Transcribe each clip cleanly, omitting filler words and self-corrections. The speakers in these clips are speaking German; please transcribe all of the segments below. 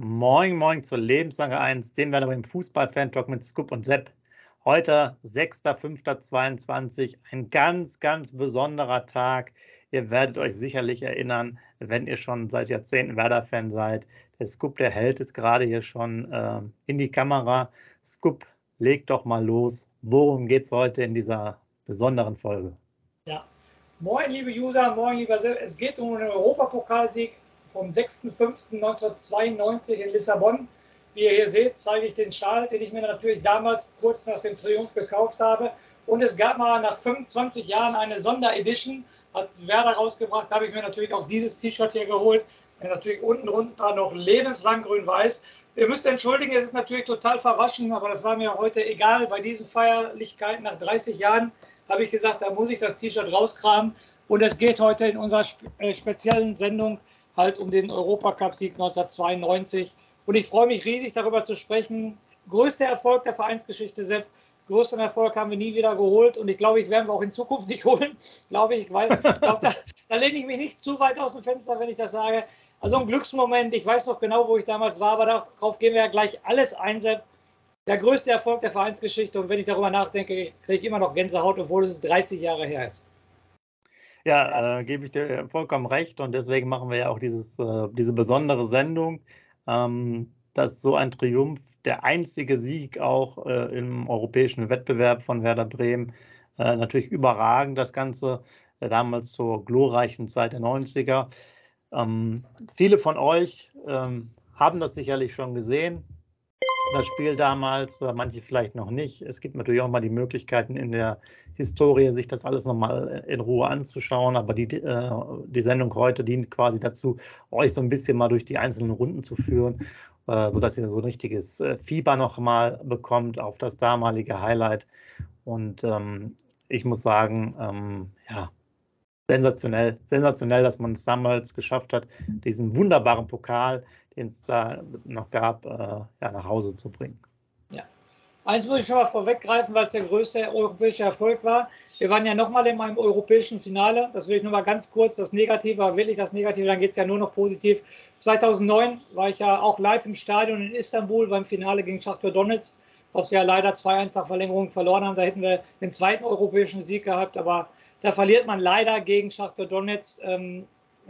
Moin, moin zur Lebenslange 1, dem werden wir im Fußball-Fan-Talk mit Scoop und Sepp. Heute 6.5.22, ein ganz, ganz besonderer Tag. Ihr werdet euch sicherlich erinnern, wenn ihr schon seit Jahrzehnten Werder-Fan seid. Der Scoop, der hält es gerade hier schon in die Kamera. Scoop, legt doch mal los. Worum geht es heute in dieser besonderen Folge? Ja, moin liebe User, moin lieber Sepp. Es geht um den Europapokalsieg vom 6.5.1992 in Lissabon. Wie ihr hier seht, zeige ich den Schal, den ich mir natürlich damals kurz nach dem Triumph gekauft habe. Und es gab mal nach 25 Jahren eine Sonderedition, hat Werder rausgebracht, da habe ich mir natürlich auch dieses T-Shirt hier geholt. Natürlich unten runter noch lebenslang grün-weiß. Ihr müsst entschuldigen, es ist natürlich total verwaschen, aber das war mir heute egal. Bei diesen Feierlichkeiten nach 30 Jahren habe ich gesagt, da muss ich das T-Shirt rauskramen. Und es geht heute in unserer speziellen Sendung halt um den Europacup-Sieg 1992. Und ich freue mich riesig, darüber zu sprechen. Größter Erfolg der Vereinsgeschichte, Sepp. Größten Erfolg haben wir nie wieder geholt. Und ich glaube, ich werden wir auch in Zukunft nicht holen. Glaube ich, weil ich glaube, da lehne ich mich nicht zu weit aus dem Fenster, wenn ich das sage. Also ein Glücksmoment. Ich weiß noch genau, wo ich damals war, aber darauf gehen wir ja gleich alles ein, Sepp. Der größte Erfolg der Vereinsgeschichte. Und wenn ich darüber nachdenke, kriege ich immer noch Gänsehaut, obwohl es 30 Jahre her ist. Ja, gebe ich dir vollkommen recht und deswegen machen wir ja auch diese besondere Sendung, dass so ein Triumph, der einzige Sieg auch im europäischen Wettbewerb von Werder Bremen, natürlich überragend das Ganze, damals zur glorreichen Zeit der 90er. Viele von euch haben das sicherlich schon gesehen, das Spiel damals, manche vielleicht noch nicht. Es gibt natürlich auch mal die Möglichkeiten in der Historie, sich das alles nochmal in Ruhe anzuschauen. Aber die Sendung heute dient quasi dazu, euch so ein bisschen mal durch die einzelnen Runden zu führen, sodass ihr so ein richtiges Fieber nochmal bekommt auf das damalige Highlight. Und ich muss sagen, ja, sensationell, dass man es damals geschafft hat, diesen wunderbaren Pokal, den es da noch gab, ja, nach Hause zu bringen. Ja. Eins muss ich schon mal vorweggreifen, weil es der größte europäische Erfolg war. Wir waren ja nochmal in einem europäischen Finale. Das will ich nur mal ganz kurz. Das Negative war wirklich das Negative, dann geht es ja nur noch positiv. 2009 war ich ja auch live im Stadion in Istanbul beim Finale gegen Schachtar Donetsk, was wir ja leider 2-1 nach Verlängerung verloren haben. Da hätten wir den zweiten europäischen Sieg gehabt, aber da verliert man leider gegen Schachtar Donetsk,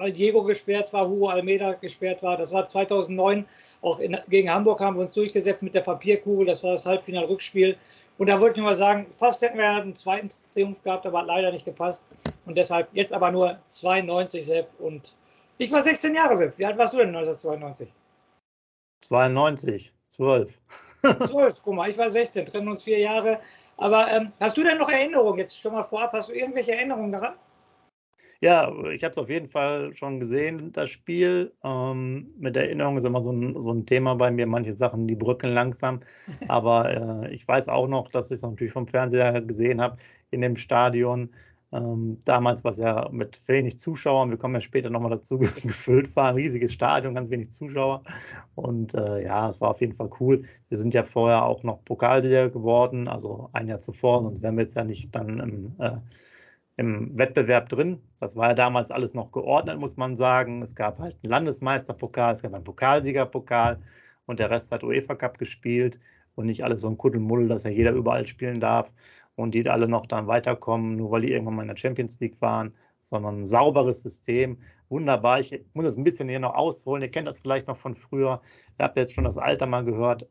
weil Diego gesperrt war, Hugo Almeida gesperrt war. Das war 2009, auch gegen Hamburg haben wir uns durchgesetzt mit der Papierkugel. Das war das Halbfinal-Rückspiel. Und da wollte ich nur mal sagen, fast hätten wir einen zweiten Triumph gehabt, aber hat leider nicht gepasst. Und deshalb jetzt aber nur 92, Sepp. Und ich war 16 Jahre, Sepp. Wie alt warst du denn 1992? 92, 12. 12, guck mal, ich war 16, trennen uns 4 Jahre. Aber hast du denn noch Erinnerungen? Jetzt schon mal vorab, hast du irgendwelche Erinnerungen daran? Ja, ich habe es auf jeden Fall schon gesehen, das Spiel. Mit Erinnerung ist immer so ein Thema bei mir. Manche Sachen, die bröckeln langsam. Aber ich weiß auch noch, dass ich es natürlich vom Fernseher gesehen habe in dem Stadion. Damals war es ja mit wenig Zuschauern. Wir kommen ja später nochmal dazu, gefüllt war. Ein riesiges Stadion, ganz wenig Zuschauer. Und ja, es war auf jeden Fall cool. Wir sind ja vorher auch noch Pokalsieger geworden, also ein Jahr zuvor. Sonst wären wir jetzt ja nicht dann im Wettbewerb drin. Das war ja damals alles noch geordnet, muss man sagen. Es gab halt einen Landesmeisterpokal, es gab einen Pokalsiegerpokal und der Rest hat UEFA Cup gespielt und nicht alles so ein Kuddelmuddel, dass ja jeder überall spielen darf und die alle noch dann weiterkommen, nur weil die irgendwann mal in der Champions League waren, sondern ein sauberes System. Wunderbar, ich muss das ein bisschen hier noch ausholen. Ihr kennt das vielleicht noch von früher. Ihr habt jetzt schon das Alter mal gehört.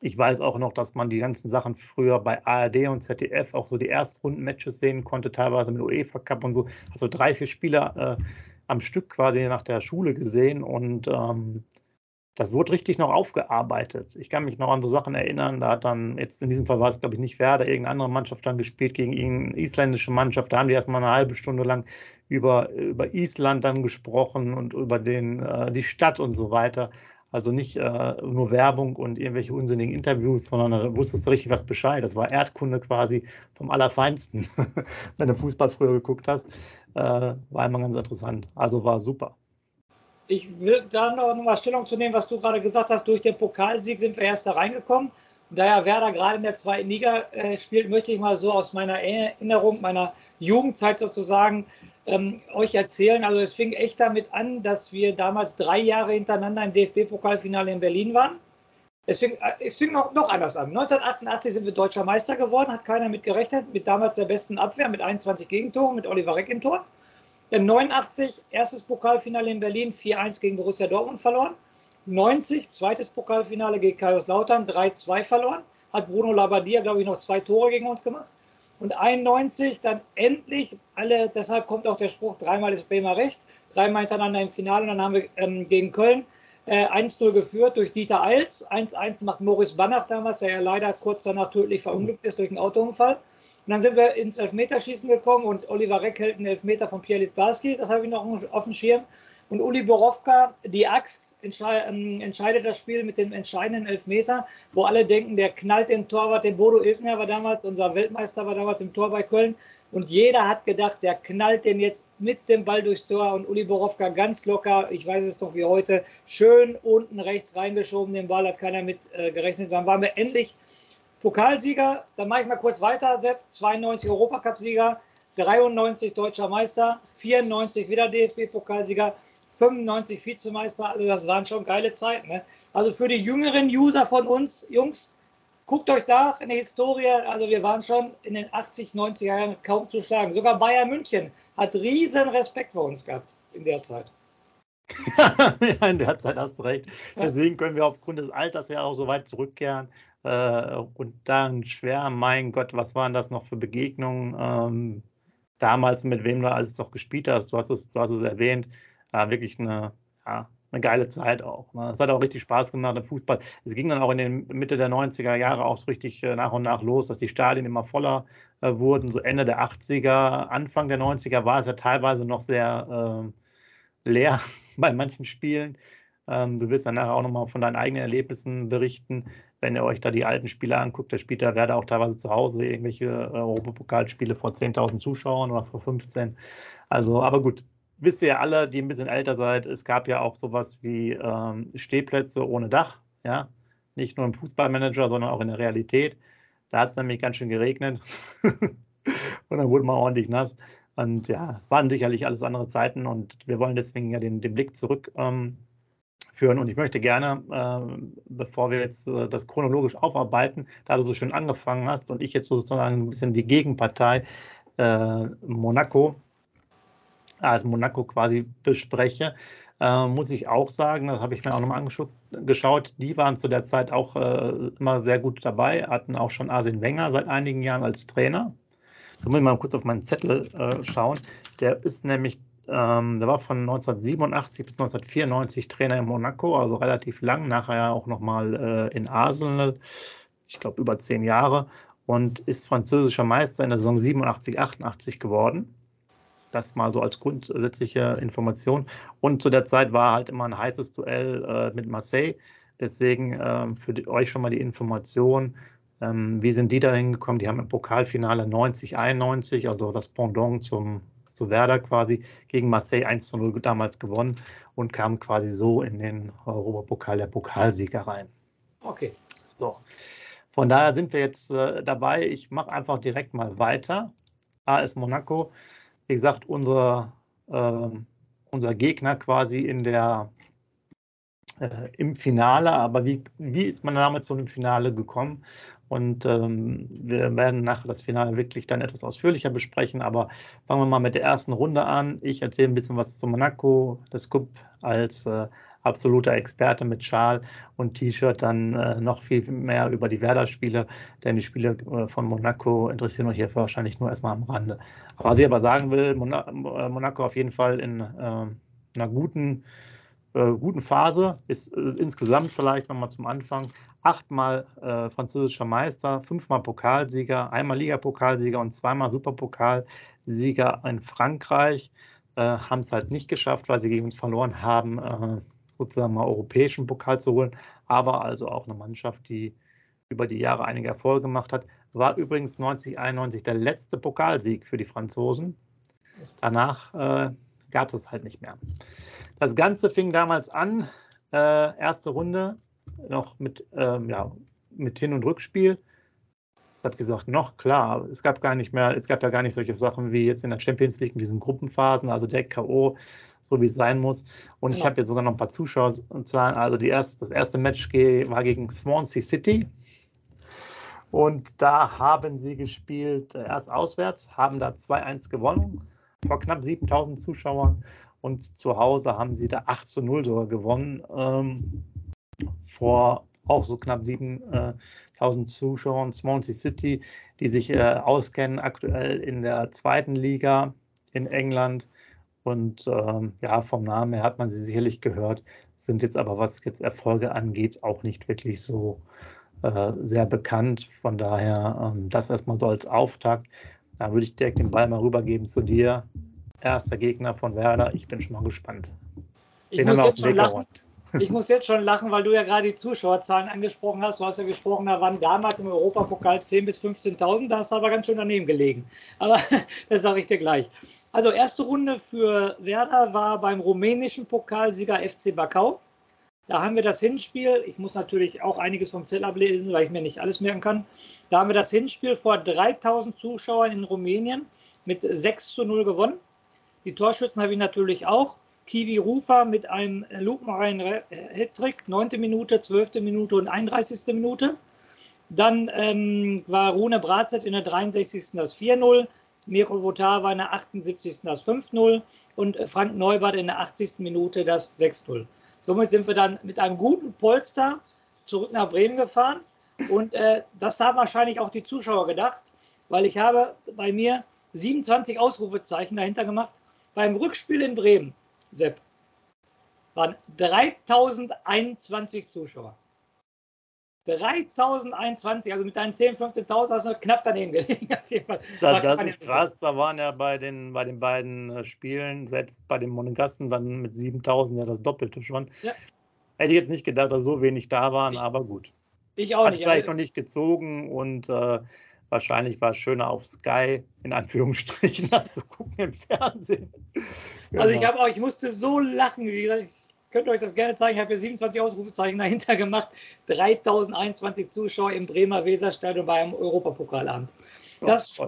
Ich weiß auch noch, dass man die ganzen Sachen früher bei ARD und ZDF auch so die Erstrunden-Matches sehen konnte, teilweise mit UEFA-Cup und so. Also 3, 4 Spieler am Stück quasi nach der Schule gesehen und das wurde richtig noch aufgearbeitet. Ich kann mich noch an so Sachen erinnern, da hat dann, jetzt in diesem Fall war es glaube ich nicht Werder, irgendeine andere Mannschaft dann gespielt gegen irgendeine isländische Mannschaft. Da haben die erstmal eine halbe Stunde lang über Island dann gesprochen und über die Stadt und so weiter. Also nicht nur Werbung und irgendwelche unsinnigen Interviews, sondern da wusstest du richtig was Bescheid. Das war Erdkunde quasi vom Allerfeinsten, wenn du Fußball früher geguckt hast. War immer ganz interessant. Also war super. Ich will da noch mal Stellung zu nehmen, was du gerade gesagt hast. Durch den Pokalsieg sind wir erst da reingekommen. Und da ja Werder gerade in der 2. Liga spielt, möchte ich mal so aus meiner Erinnerung, meiner Jugendzeit sozusagen, euch erzählen. Also es fing echt damit an, dass wir damals 3 Jahre hintereinander im DFB-Pokalfinale in Berlin waren. Es fing noch anders an. 1988 sind wir Deutscher Meister geworden, hat keiner mit gerechnet, mit damals der besten Abwehr, mit 21 Gegentoren, mit Oliver Reck im Tor. Dann 89, erstes Pokalfinale in Berlin, 4-1 gegen Borussia Dortmund verloren. 90, zweites Pokalfinale gegen Kaiserslautern, 3-2 verloren. Hat Bruno Labbadia, glaube ich, noch 2 Tore gegen uns gemacht. Und 91 dann endlich alle, deshalb kommt auch der Spruch, dreimal ist Bremer recht, dreimal hintereinander im Finale. Und dann haben wir gegen Köln 1-0 geführt durch Dieter Eils. 1-1 macht Maurice Banach damals, der ja leider kurz danach tödlich verunglückt ist durch einen Autounfall. Und dann sind wir ins Elfmeterschießen gekommen und Oliver Reck hält einen Elfmeter von Pierre Littbarski, das habe ich noch auf dem Schirm. Und Uli Borowka, die Axt, entscheidet das Spiel mit dem entscheidenden Elfmeter, wo alle denken, der knallt den Torwart, den Bodo Ilfner war damals, unser Weltmeister war damals im Tor bei Köln. Und jeder hat gedacht, der knallt den jetzt mit dem Ball durchs Tor. Und Uli Borowka ganz locker, ich weiß es doch wie heute, schön unten rechts reingeschoben, den Ball hat keiner mit gerechnet. Dann waren wir endlich Pokalsieger. Dann mache ich mal kurz weiter, Sepp, 92 Europacup-Sieger, 93 Deutscher Meister, 94 wieder DFB-Pokalsieger, 95 Vizemeister, also das waren schon geile Zeiten. Ne? Also für die jüngeren User von uns, Jungs, guckt euch da in der Historie, also wir waren schon in den 80, 90er Jahren kaum zu schlagen. Sogar Bayern München hat riesen Respekt vor uns gehabt in der Zeit. Ja, in der Zeit hast du recht. Deswegen können wir aufgrund des Alters ja auch so weit zurückkehren. Und dann schwer, mein Gott, was waren das noch für Begegnungen damals, mit wem du alles noch gespielt hast. Du hast es erwähnt. Ja, wirklich eine geile Zeit auch. Ne? Es hat auch richtig Spaß gemacht im Fußball. Es ging dann auch in den Mitte der 90er Jahre auch so richtig nach und nach los, dass die Stadien immer voller wurden. So Ende der 80er, Anfang der 90er war es ja teilweise noch sehr leer bei manchen Spielen. Du wirst dann nachher auch nochmal von deinen eigenen Erlebnissen berichten. Wenn ihr euch da die alten Spiele anguckt, da spielt der Werder auch teilweise zu Hause irgendwelche Europapokalspiele vor 10.000 Zuschauern oder vor 15. Also, aber gut. Wisst ihr ja alle, die ein bisschen älter seid, es gab ja auch sowas wie Stehplätze ohne Dach. Ja? Nicht nur im Fußballmanager, sondern auch in der Realität. Da hat es nämlich ganz schön geregnet und dann wurde man ordentlich nass. Und ja, waren sicherlich alles andere Zeiten und wir wollen deswegen ja den Blick zurückführen. Und ich möchte gerne, bevor wir jetzt das chronologisch aufarbeiten, da du so schön angefangen hast und ich jetzt sozusagen ein bisschen die Gegenpartei AS Monaco quasi bespreche, muss ich auch sagen, das habe ich mir auch nochmal angeschaut, die waren zu der Zeit auch immer sehr gut dabei, hatten auch schon Arsene Wenger seit einigen Jahren als Trainer. Da muss ich mal kurz auf meinen Zettel schauen. Der ist nämlich, der war von 1987 bis 1994 Trainer in Monaco, also relativ lang, nachher auch nochmal in Arsenal, ich glaube über 10 Jahre, und ist französischer Meister in der Saison 87/88 geworden. Das mal so als grundsätzliche Information. Und zu der Zeit war halt immer ein heißes Duell mit Marseille. Deswegen für euch schon mal die Information, wie sind die da hingekommen? Die haben im Pokalfinale 90-91, also das Pendant zu Werder quasi, gegen Marseille 1-0 damals gewonnen und kamen quasi so in den Europapokal der Pokalsieger rein. Okay. So. Von daher sind wir jetzt dabei. Ich mache einfach direkt mal weiter. AS Monaco. Wie gesagt, unser Gegner quasi im Finale, aber wie ist man damit zu einem Finale gekommen? Und wir werden nachher das Finale wirklich dann etwas ausführlicher besprechen, aber fangen wir mal mit der ersten Runde an. Ich erzähle ein bisschen was zu Monaco, der Scoop als absoluter Experte mit Schal und T-Shirt dann noch viel mehr über die Werder-Spiele, denn die Spiele von Monaco interessieren euch hier wahrscheinlich nur erstmal am Rande. Was ich aber sagen will, Monaco auf jeden Fall in einer guten Phase, ist insgesamt vielleicht nochmal zum Anfang 8-mal französischer Meister, 5-mal Pokalsieger, 1-mal Ligapokalsieger und 2-mal Superpokalsieger in Frankreich. Haben es halt nicht geschafft, weil sie gegen uns verloren haben, sozusagen mal europäischen Pokal zu holen. Aber also auch eine Mannschaft, die über die Jahre einige Erfolge gemacht hat. War übrigens 1991 der letzte Pokalsieg für die Franzosen. Danach gab es das halt nicht mehr. Das Ganze fing damals an, erste Runde, noch mit Hin- und Rückspiel. Ich habe gesagt, noch klar, es gab ja gar nicht solche Sachen wie jetzt in der Champions League mit diesen Gruppenphasen, also der K.O., so wie es sein muss. Und ich habe hier sogar noch ein paar Zuschauerzahlen. Also das erste Match war gegen Swansea City. Und da haben sie gespielt, erst auswärts, haben da 2-1 gewonnen, vor knapp 7.000 Zuschauern. Und zu Hause haben sie da 8-0 sogar gewonnen, vor auch so knapp 7.000 Zuschauern. Swansea City, die sich auskennen aktuell in der zweiten Liga in England. Und vom Namen her hat man sie sicherlich gehört, sind jetzt aber, was jetzt Erfolge angeht, auch nicht wirklich so sehr bekannt. Von daher, das erstmal so als Auftakt. Da würde ich direkt den Ball mal rübergeben zu dir. Erster Gegner von Werder, ich bin schon mal gespannt. Ich muss jetzt schon lachen, weil du ja gerade die Zuschauerzahlen angesprochen hast. Du hast ja gesprochen, da waren damals im Europapokal 10.000 bis 15.000. Da hast du aber ganz schön daneben gelegen. Aber das sage ich dir gleich. Also erste Runde für Werder war beim rumänischen Pokalsieger FC Bacau. Da haben wir das Hinspiel. Ich muss natürlich auch einiges vom Zettel ablesen, weil ich mir nicht alles merken kann. Da haben wir das Hinspiel vor 3.000 Zuschauern in Rumänien mit 6-0 gewonnen. Die Torschützen habe ich natürlich auch. Kiwi Rufa mit einem lupenreinen Hattrick, 9. Minute, 12. Minute und 31. Minute. Dann war Rune Bratseth in der 63. das 4-0, Mirko Votar war in der 78. das 5-0 und Frank Neubart in der 80. Minute das 6-0. Somit sind wir dann mit einem guten Polster zurück nach Bremen gefahren und das haben wahrscheinlich auch die Zuschauer gedacht, weil ich habe bei mir 27 Ausrufezeichen dahinter gemacht beim Rückspiel in Bremen. Sepp, waren 3.021 Zuschauer. 3.021, also mit deinen 10.000, 15.000 hast du knapp daneben gelegen. Auf jeden Fall. Das ist krass, da waren ja bei den beiden Spielen, selbst bei den Monegassen, dann mit 7.000 ja das Doppelte schon. Ja. Hätte ich jetzt nicht gedacht, dass so wenig da waren, aber gut. Ich auch nicht. Hat vielleicht noch nicht gezogen und... wahrscheinlich war es schöner auf Sky, in Anführungsstrichen, das zu gucken im Fernsehen. Genau. Also ich musste so lachen, wie gesagt, ich könnte euch das gerne zeigen, ich habe hier 27 Ausrufezeichen dahinter gemacht, 3.021 Zuschauer im Bremer Weserstadion beim Europapokalabend. Das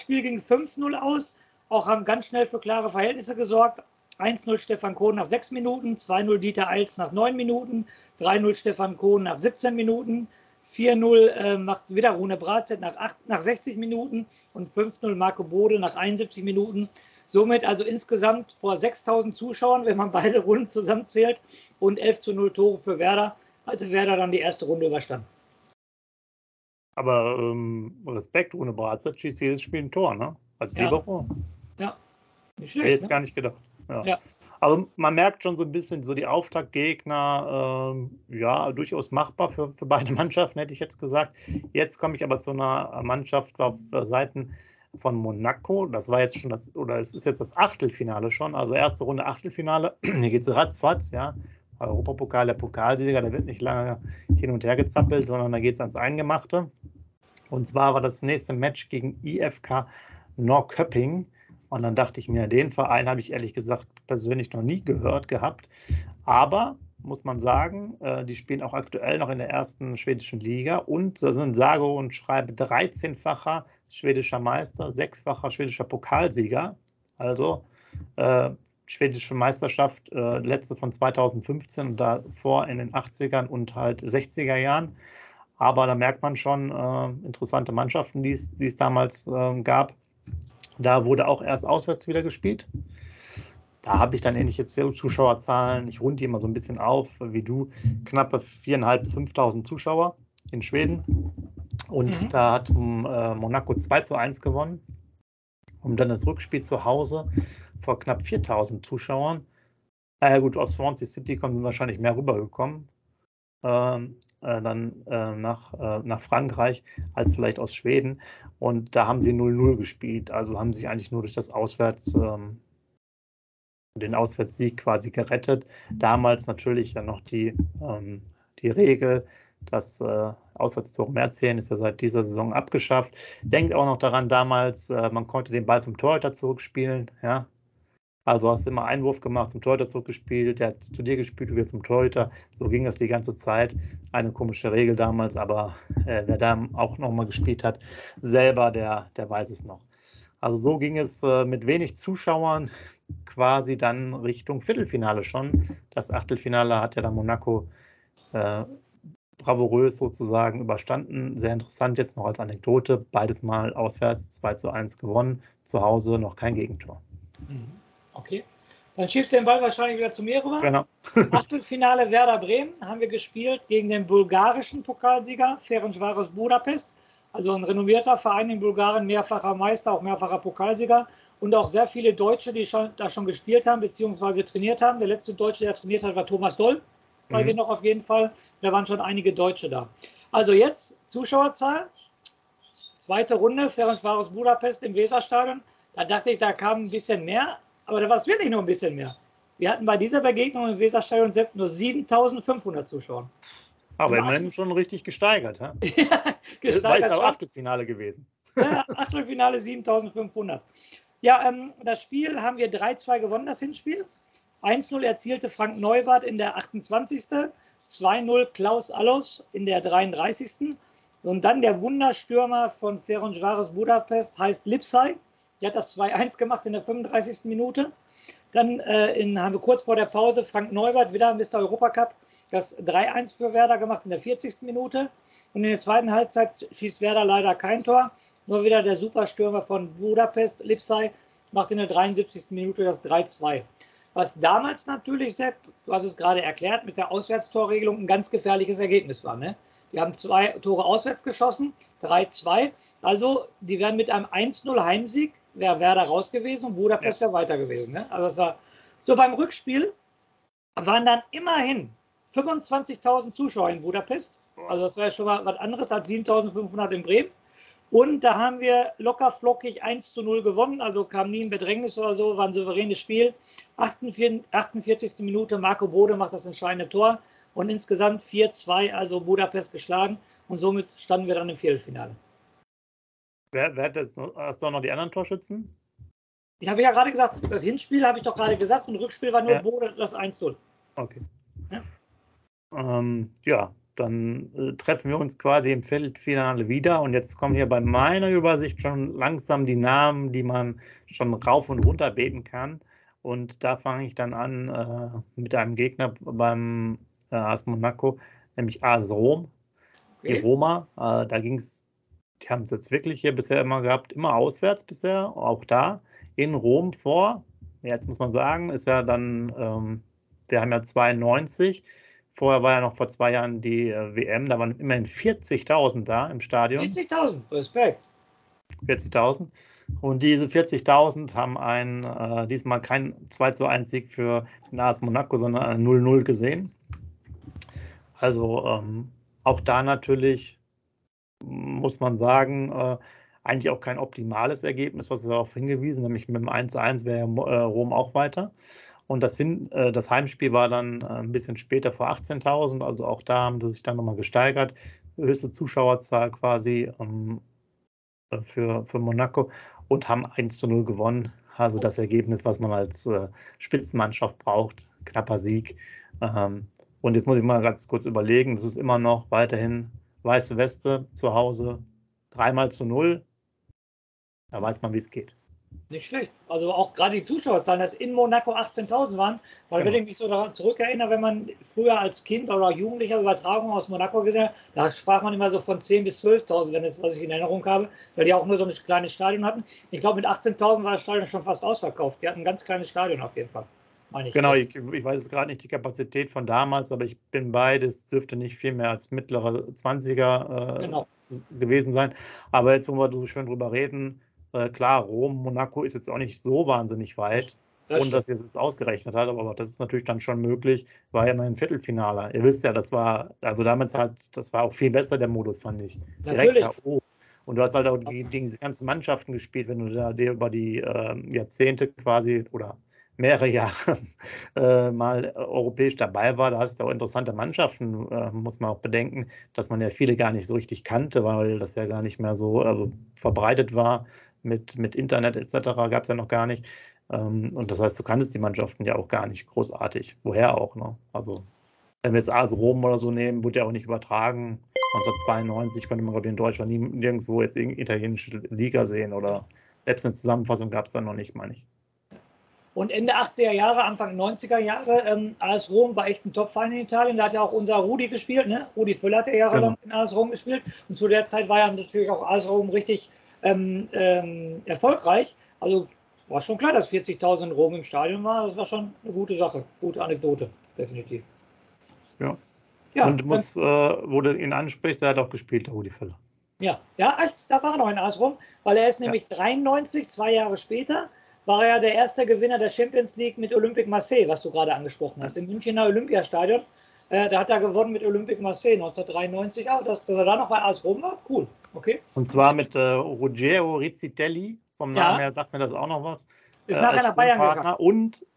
Spiel ging 5-0 aus, auch haben ganz schnell für klare Verhältnisse gesorgt. 1-0 Stefan Kohn nach 6 Minuten, 2-0 Dieter Eils nach 9 Minuten, 3-0 Stefan Kohn nach 17 Minuten, 4-0 macht wieder Rune Bratseth nach 60 Minuten und 5-0 Marco Bode nach 71 Minuten. Somit also insgesamt vor 6.000 Zuschauern, wenn man beide Runden zusammenzählt und 11:0 Tore für Werder, hatte Werder dann die erste Runde überstanden. Aber Respekt, Rune Bratseth schießt jedes Spiel ein Tor, ne? Also die Woche. Ja, nicht schlecht. Hätte jetzt gar nicht gedacht. Ja. Also man merkt schon so ein bisschen so die Auftaktgegner, durchaus machbar für beide Mannschaften, hätte ich jetzt gesagt. Jetzt komme ich aber zu einer Mannschaft auf Seiten von Monaco. Das war jetzt schon es ist jetzt das Achtelfinale schon, also erste Runde Achtelfinale. Hier geht es ratzfatz, ja. Europapokal, der Pokalsieger, da wird nicht lange hin und her gezappelt, sondern da geht es ans Eingemachte. Und zwar war das nächste Match gegen IFK Norrköping. Und dann dachte ich mir, den Verein habe ich ehrlich gesagt persönlich noch nie gehört gehabt. Aber, muss man sagen, die spielen auch aktuell noch in der ersten schwedischen Liga und sind sage und schreibe 13-facher schwedischer Meister, 6-facher schwedischer Pokalsieger. Also schwedische Meisterschaft, letzte von 2015 und davor in den 80ern und halt 60er Jahren. Aber da merkt man schon interessante Mannschaften, die es damals gab. Da wurde auch erst auswärts wieder gespielt. Da habe ich dann ähnlich jetzt Zuschauerzahlen, ich runde die immer so ein bisschen auf, wie du, knappe 4.500 bis 5.000 Zuschauer in Schweden. Und da hat Monaco 2:1 gewonnen, um dann das Rückspiel zu Hause vor knapp 4.000 Zuschauern. Naja gut, aus Swansea City kommen wahrscheinlich mehr rübergekommen, nach Frankreich, als vielleicht aus Schweden. Und da haben sie 0:0 gespielt, also haben sich eigentlich nur durch das den Auswärtssieg quasi gerettet. Damals natürlich ja noch die Regel, dass Auswärtstore mehr zählen, ist ja seit dieser Saison abgeschafft. Denkt auch noch daran, damals, man konnte den Ball zum Torhüter zurückspielen. Ja? Also hast du immer einen Wurf gemacht, zum Torhüter zurückgespielt, der hat zu dir gespielt, du wieder zum Torhüter. So ging das die ganze Zeit. Eine komische Regel damals, aber wer da auch nochmal gespielt hat, selber, der weiß es noch. Also so ging es mit wenig Zuschauern quasi dann Richtung Viertelfinale schon. Das Achtelfinale hat ja dann Monaco bravourös sozusagen überstanden. Sehr interessant jetzt noch als Anekdote. Beides Mal auswärts 2:1 gewonnen, zu Hause noch kein Gegentor. Okay, dann schiebst du den Ball wahrscheinlich wieder zu mir rüber. Genau. Achtelfinale Werder Bremen haben wir gespielt gegen den bulgarischen Pokalsieger Ferencváros Budapest. Also ein renommierter Verein in Bulgarien, mehrfacher Meister, auch mehrfacher Pokalsieger und auch sehr viele Deutsche, die schon gespielt haben bzw. trainiert haben. Der letzte Deutsche, der trainiert hat, war Thomas Doll, weiß ich noch auf jeden Fall. Da waren schon einige Deutsche da. Also jetzt Zuschauerzahl, zweite Runde, Ferencváros Budapest im Weserstadion. Da dachte ich, da kam ein bisschen mehr, aber da war es wirklich nur ein bisschen mehr. Wir hatten bei dieser Begegnung im Weserstadion selbst nur 7.500 Zuschauer. Aber immerhin schon richtig gesteigert. Ja, gesteigert. Das war auch Achtelfinale gewesen. Ja, Achtelfinale 7.500. Ja, das Spiel haben wir 3:2 gewonnen, das Hinspiel. 1:0 erzielte Frank Neubart in der 28. 2:0 Klaus Allos in der 33. Und dann der Wunderstürmer von Ferencváros Budapest, heißt Lipcsei. Der hat das 2:1 gemacht in der 35. Minute. Dann haben wir kurz vor der Pause Frank Neubart, wieder Mr. Europacup, das 3:1 für Werder gemacht in der 40. Minute. Und in der zweiten Halbzeit schießt Werder leider kein Tor. Nur wieder der Superstürmer von Budapest, Lipcsei, macht in der 73. Minute das 3:2. Was damals natürlich, Sepp, du hast es gerade erklärt, mit der Auswärtstorregelung ein ganz gefährliches Ergebnis war. Ne? Wir haben 2 Tore auswärts geschossen, 3:2. Also die wären mit einem 1:0 Heimsieg, wäre da raus gewesen und Budapest wäre weiter gewesen. Ne? Also es war so, beim Rückspiel waren dann immerhin 25.000 Zuschauer in Budapest. Also das war ja schon mal was anderes als 7.500 in Bremen. Und da haben wir locker flockig 1:0 gewonnen. Also kam nie in Bedrängnis oder so, war ein souveränes Spiel. 48. Minute, Marco Bode macht das entscheidende Tor. Und insgesamt 4:2, also Budapest geschlagen. Und somit standen wir dann im Viertelfinale. Wer hat das? Hast du auch noch die anderen Torschützen? Ich habe ja gerade gesagt, das Hinspiel habe ich doch gerade gesagt und Rückspiel war nur Bode, das 1:0. Okay. Ja, dann treffen wir uns quasi im Viertelfinale wieder und jetzt kommen hier bei meiner Übersicht schon langsam die Namen, die man schon rauf und runter beten kann. Und da fange ich dann an mit einem Gegner beim AS Monaco, nämlich AS Rom, die Roma. Da ging es. Die haben es jetzt wirklich hier bisher immer gehabt, immer auswärts bisher, auch da in Rom vor. Jetzt muss man sagen, ist ja dann, wir haben ja 92. Vorher war ja noch vor 2 Jahren die WM, da waren immerhin 40.000 da im Stadion. 40.000, Respekt. 40.000. Und diese 40.000 haben diesmal kein 2:1 Sieg für den AS Monaco, sondern ein 0:0 gesehen. Also auch da natürlich muss man sagen, eigentlich auch kein optimales Ergebnis, was ist darauf hingewiesen, nämlich mit dem 1:1 wäre Rom auch weiter. Und das Heimspiel war dann ein bisschen später vor 18.000, also auch da haben sie sich dann nochmal gesteigert. Höchste Zuschauerzahl quasi für Monaco und haben 1:0 gewonnen. Also das Ergebnis, was man als Spitzenmannschaft braucht, knapper Sieg. Und jetzt muss ich mal ganz kurz überlegen, das ist immer noch weiterhin Weiße Weste zu Hause, 3:0. Da weiß man, wie es geht. Nicht schlecht. Also auch gerade die Zuschauerzahlen, dass in Monaco 18.000 waren, weil genau. Wenn ich mich so daran zurückerinnere, wenn man früher als Kind oder Jugendlicher Übertragungen aus Monaco gesehen hat, da sprach man immer so von 10.000 bis 12.000, wenn das, was ich in Erinnerung habe, weil die auch nur so ein kleines Stadion hatten. Ich glaube, mit 18.000 war das Stadion schon fast ausverkauft. Die hatten ein ganz kleines Stadion auf jeden Fall. Meine ich genau, ich weiß jetzt gerade nicht die Kapazität von damals, aber ich bin bei, das dürfte nicht viel mehr als mittlere 20er genau. gewesen sein. Aber jetzt, wo wir so schön drüber reden, klar, Rom, Monaco ist jetzt auch nicht so wahnsinnig weit, ohne dass ihr es jetzt ausgerechnet habt, aber das ist natürlich dann schon möglich, war ja mal ein Viertelfinale. Ihr wisst ja, das war, also damals halt, das war auch viel besser der Modus, fand ich. Direkt K.O. Und du hast halt auch diese ganzen Mannschaften gespielt, wenn du da dir über die Jahrzehnte quasi oder mehrere Jahre mal europäisch dabei war, da hast du auch interessante Mannschaften, muss man auch bedenken, dass man ja viele gar nicht so richtig kannte, weil das ja gar nicht mehr so verbreitet war. Mit Internet etc. gab es ja noch gar nicht. Und das heißt, du kanntest die Mannschaften ja auch gar nicht großartig. Woher auch, ne? Also, wenn wir jetzt AS Rom oder so nehmen, wurde ja auch nicht übertragen. 1992 konnte man, glaube ich, in Deutschland nirgendwo jetzt irgendeine italienische Liga sehen oder selbst eine Zusammenfassung gab es dann noch nicht, meine ich. Und Ende 80er Jahre, Anfang 90er Jahre, AS Rom war echt ein Top-Verein in Italien. Da hat ja auch unser Rudi gespielt, ne? Rudi Völler hat ja jahrelang in AS Rom gespielt. Und zu der Zeit war ja natürlich auch AS Rom richtig erfolgreich. Also war schon klar, dass 40.000 in Rom im Stadion war. Das war schon eine gute Sache, gute Anekdote, definitiv. Ja. Ja und wo du ihn ansprichst, der hat auch gespielt, der Rudi Völler. Ja, da war er noch in AS Rom, weil er ist nämlich 93, 2 Jahre später, war er ja der erste Gewinner der Champions League mit Olympique Marseille, was du gerade angesprochen hast, im Münchner Olympiastadion. Da hat er gewonnen mit Olympique Marseille 1993. Ah, dass er da noch bei AS Rom war, cool. Okay. Und zwar mit Ruggiero Rizzitelli, vom Namen her sagt mir das auch noch was. Ist nachher nach Bayern gegangen.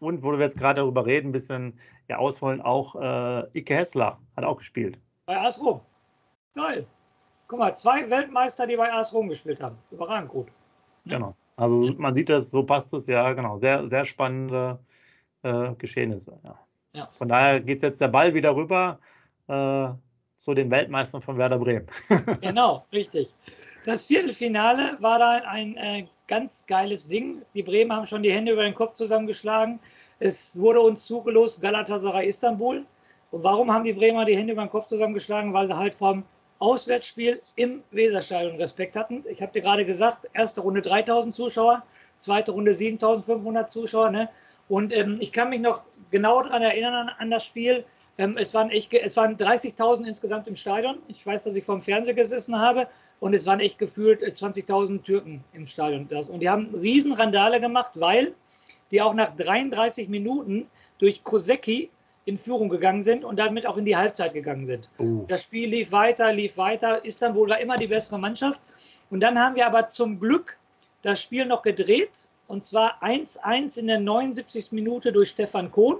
Und wo wir jetzt gerade darüber reden, ein bisschen ausholen, auch Ike Hessler hat auch gespielt. Bei AS Rom. Geil. Guck mal, 2 Weltmeister, die bei AS Rom gespielt haben. Überragend gut. Ne? Genau. Also man sieht das, so passt es ja, genau. Sehr, sehr spannende Geschehnisse. Ja. Von daher geht jetzt der Ball wieder rüber zu den Weltmeistern von Werder Bremen. Genau, richtig. Das Viertelfinale war dann ein ganz geiles Ding. Die Bremen haben schon die Hände über den Kopf zusammengeschlagen. Es wurde uns zugelost Galatasaray Istanbul. Und warum haben die Bremer die Hände über den Kopf zusammengeschlagen? Weil sie halt vom Auswärtsspiel im Weserstadion Respekt hatten. Ich habe dir gerade gesagt, erste Runde 3.000 Zuschauer, zweite Runde 7.500 Zuschauer. Ne? Und ich kann mich noch genau daran erinnern an das Spiel. Es waren 30.000 insgesamt im Stadion. Ich weiß, dass ich vorm Fernseher gesessen habe. Und es waren echt gefühlt 20.000 Türken im Stadion. Und die haben riesen Randale gemacht, weil die auch nach 33 Minuten durch Kosecki in Führung gegangen sind und damit auch in die Halbzeit gegangen sind. Das Spiel lief weiter. Istanbul war immer die bessere Mannschaft. Und dann haben wir aber zum Glück das Spiel noch gedreht. Und zwar 1-1 in der 79. Minute durch Stefan Kohn.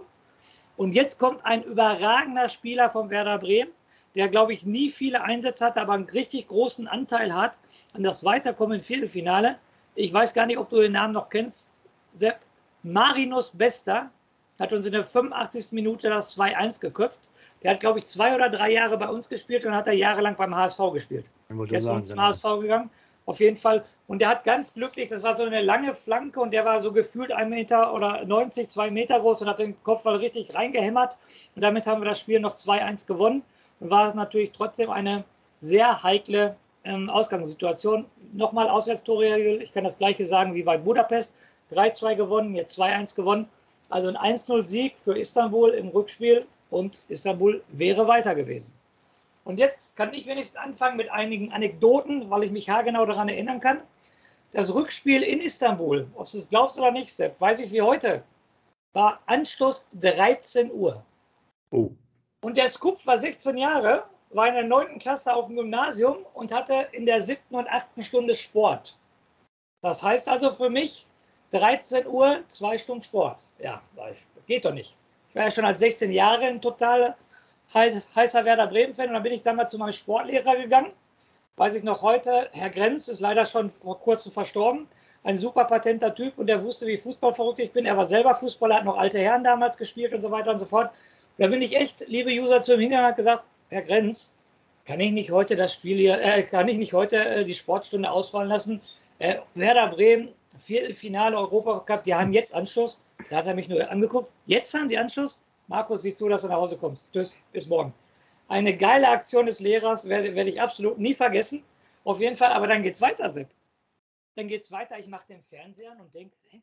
Und jetzt kommt ein überragender Spieler von Werder Bremen, der, glaube ich, nie viele Einsätze hat, aber einen richtig großen Anteil hat an das Weiterkommen im Viertelfinale. Ich weiß gar nicht, ob du den Namen noch kennst, Sepp. Marinus Bester hat uns in der 85. Minute das 2-1 geköpft. Der hat, glaube ich, 2 oder 3 Jahre bei uns gespielt und hat er jahrelang beim HSV gespielt. Der ist zum HSV gegangen, auf jeden Fall. Und der hat ganz glücklich, das war so eine lange Flanke und der war so gefühlt 1 Meter oder 90, 2 Meter groß und hat den Kopfball richtig reingehämmert. Und damit haben wir das Spiel noch 2-1 gewonnen. Und war es natürlich trotzdem eine sehr heikle Ausgangssituation. Nochmal Auswärtstorregel, ich kann das Gleiche sagen wie bei Budapest. 3-2 gewonnen, jetzt 2-1 gewonnen. Also ein 1-0-Sieg für Istanbul im Rückspiel und Istanbul wäre weiter gewesen. Und jetzt kann ich wenigstens anfangen mit einigen Anekdoten, weil ich mich haargenau daran erinnern kann. Das Rückspiel in Istanbul, ob du es glaubst oder nicht, Sepp, weiß ich wie heute, war Anstoß 13 Uhr. Oh. Und der Scoop war 16 Jahre, war in der 9. Klasse auf dem Gymnasium und hatte in der 7. und 8. Stunde Sport. Das heißt also für mich, 13 Uhr, 2 Stunden Sport. Ja, geht doch nicht. Ich war ja schon als 16 Jahre ein total heißer Werder Bremen-Fan und dann bin ich damals zu meinem Sportlehrer gegangen. Weiß ich noch heute, Herr Grenz ist leider schon vor kurzem verstorben. Ein super patenter Typ und der wusste, wie fußballverrückt ich bin. Er war selber Fußballer, hat noch alte Herren damals gespielt und so weiter und so fort. Und da bin ich echt, liebe User, zu ihm hingegangen und habe gesagt, Herr Grenz, kann ich nicht heute die Sportstunde ausfallen lassen? Werder Bremen Viertelfinale Europacup, die haben jetzt Anschluss. Da hat er mich nur angeguckt. Jetzt haben die Anschluss. Markus, sieh zu, dass du nach Hause kommst. Tschüss, bis morgen. Eine geile Aktion des Lehrers werde ich absolut nie vergessen. Auf jeden Fall, aber dann geht's weiter, Sepp. Dann geht's weiter. Ich mache den Fernseher an und denke, hey.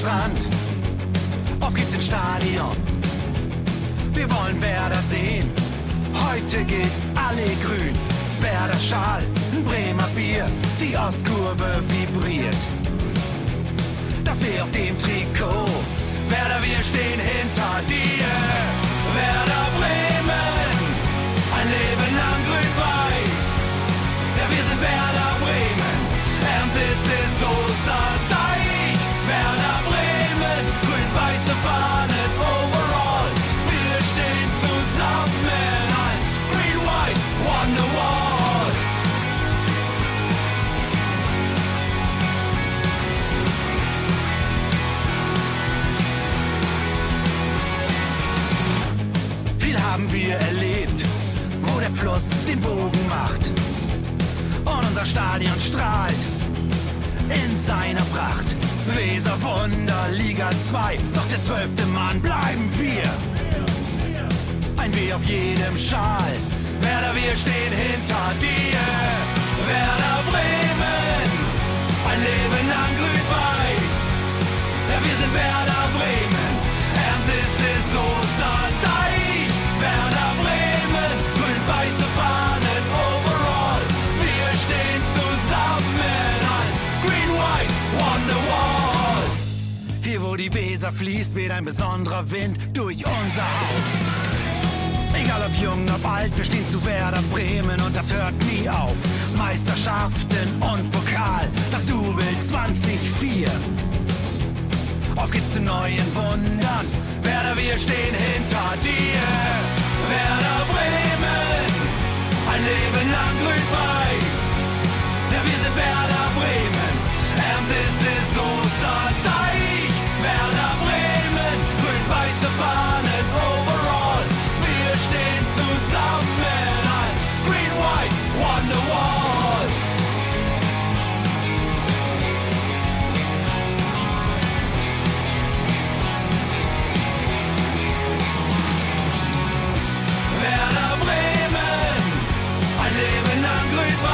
Strand. Auf geht's ins Stadion. Wir wollen Werder sehen. Heute geht alle grün. Werder Schal, ein Bremer Bier. Die Ostkurve vibriert. Das weh auf dem Trikot. Werder, wir stehen hinter dir. Werder Bremen. Ein Leben lang grün-weiß. Ja, wir sind Werder Bremen. And this is Osterdeich. Werder Bremen, grün-weiße Fahne, overall. Wir stehen zusammen als Free White Wonderwall. Viel haben wir erlebt, wo der Fluss den Bogen macht. Und unser Stadion strahlt in seiner Pracht. Weser Wunder, Liga 2, doch der 12. Mann bleiben wir. Ein W auf jedem Schal, Werder, wir stehen hinter dir. Werder Bremen, ein Leben lang grün-weiß. Ja, wir sind Werder Bremen, and this is Osterdeich. Werder Bremen, grün-weiße Fahnen overall. Wir stehen zusammen als Green White Wonderwall. Hier, wo die Weser fließt, weht ein besonderer Wind durch unser Haus. Egal ob jung, ob alt, wir stehen zu Werder Bremen und das hört nie auf. Meisterschaften und Pokal, das Double 2004. Auf geht's zu neuen Wundern, Werder, wir stehen hinter dir. Werder Bremen, ein Leben lang grün-weiß. Ja, wir sind Werder Bremen, and this is Osterdeich. Werder Bremen, grün-weiße Fahnen overall. Wir stehen zusammen als Green White Wonderwall. Werder Bremen, ein Leben lang grün-weiß.